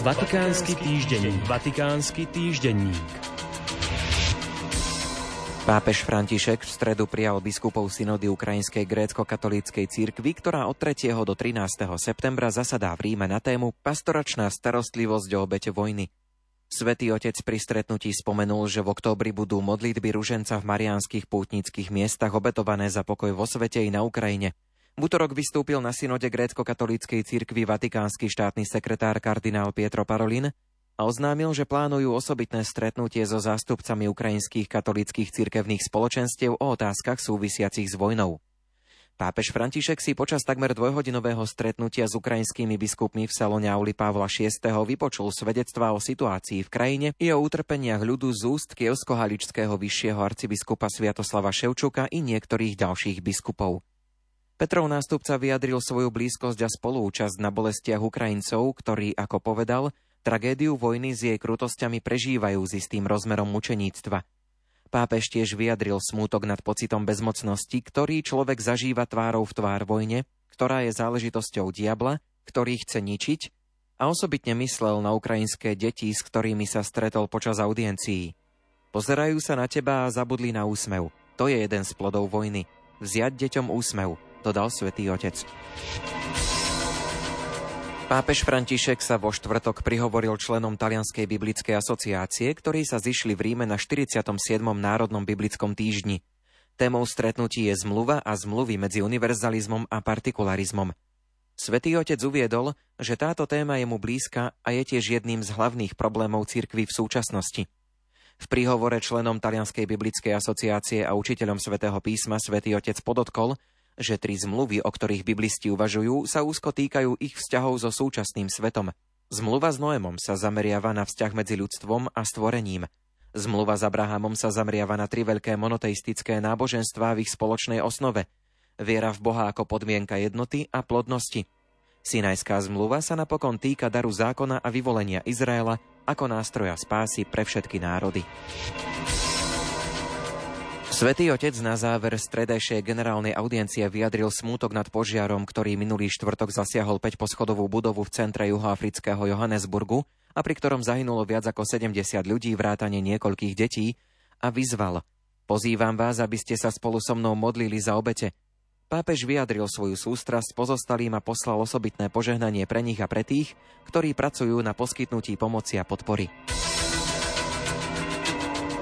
Vatikánsky týždenník. Pápež František v stredu prijal biskupov synody Ukrajinskej grécko-katolíckej cirkvi, ktorá od 3. do 13. septembra zasadá v Ríme na tému Pastoračná starostlivosť o obete vojny. Svätý Otec pri stretnutí spomenul, že v októbri budú modlitby ruženca v mariánskych pútnických miestach obetované za pokoj vo svete i na Ukrajine. V utorok vystúpil na synode grécko-katolíckej cirkvi vatikánsky štátny sekretár kardinál Pietro Parolin a oznámil, že plánujú osobitné stretnutie so zástupcami ukrajinských katolíckych cirkevných spoločenstiev o otázkach súvisiacich s vojnou. Pápež František si počas takmer dvojhodinového stretnutia s ukrajinskými biskupmi v salóne Auli Pavla VI. Vypočul svedectvá o situácii v krajine i o utrpeniach ľudu z úst kievsko-haličského vyššieho arcibiskupa Sviatoslava Ševčuka i niektorých ďalších biskupov. Petrov nástupca vyjadril svoju blízkosť a spolúčasť na bolestiach Ukrajincov, ktorí, ako povedal, tragédiu vojny s jej krutosťami prežívajú s istým rozmerom mučeníctva. Pápež tiež vyjadril smútok nad pocitom bezmocnosti, ktorý človek zažíva tvárou v tvár vojne, ktorá je záležitosťou diabla, ktorý chce ničiť, a osobitne myslel na ukrajinské deti, s ktorými sa stretol počas audiencií. Pozerajú sa na teba a zabudli na úsmev. To je jeden z plodov vojny. Vziať deťom úsmev, dodal Svätý Otec. Pápež František sa vo štvrtok prihovoril členom Talianskej biblickej asociácie, ktorí sa zišli v Ríme na 47. národnom biblickom týždni. Témou stretnutí je zmluva a zmluvy medzi univerzalizmom a partikularizmom. Svätý Otec uviedol, že táto téma je mu blízka a je tiež jedným z hlavných problémov cirkvi v súčasnosti. V príhovore členom Talianskej biblickej asociácie a učiteľom Svätého písma Svätý Otec podotkol, že tri zmluvy, o ktorých biblisti uvažujú, sa úzko týkajú ich vzťahov so súčasným svetom. Zmluva s Noémom sa zameriava na vzťah medzi ľudstvom a stvorením. Zmluva s Abrahamom sa zameriava na tri veľké monoteistické náboženstvá v ich spoločnej osnove. Viera v Boha ako podmienka jednoty a plodnosti. Sinajská zmluva sa napokon týka daru zákona a vyvolenia Izraela ako nástroja spásy pre všetky národy. Svätý Otec na záver stredajšej generálnej audiencie vyjadril smútok nad požiarom, ktorý minulý štvrtok zasiahol 5-poschodovú budovu v centre juhoafrického Johannesburgu a pri ktorom zahynulo viac ako 70 ľudí vrátane niekoľkých detí, a vyzval: Pozývam vás, aby ste sa spolu so mnou modlili za obete. Pápež vyjadril svoju sústrasť pozostalým a poslal osobitné požehnanie pre nich a pre tých, ktorí pracujú na poskytnutí pomoci a podpory.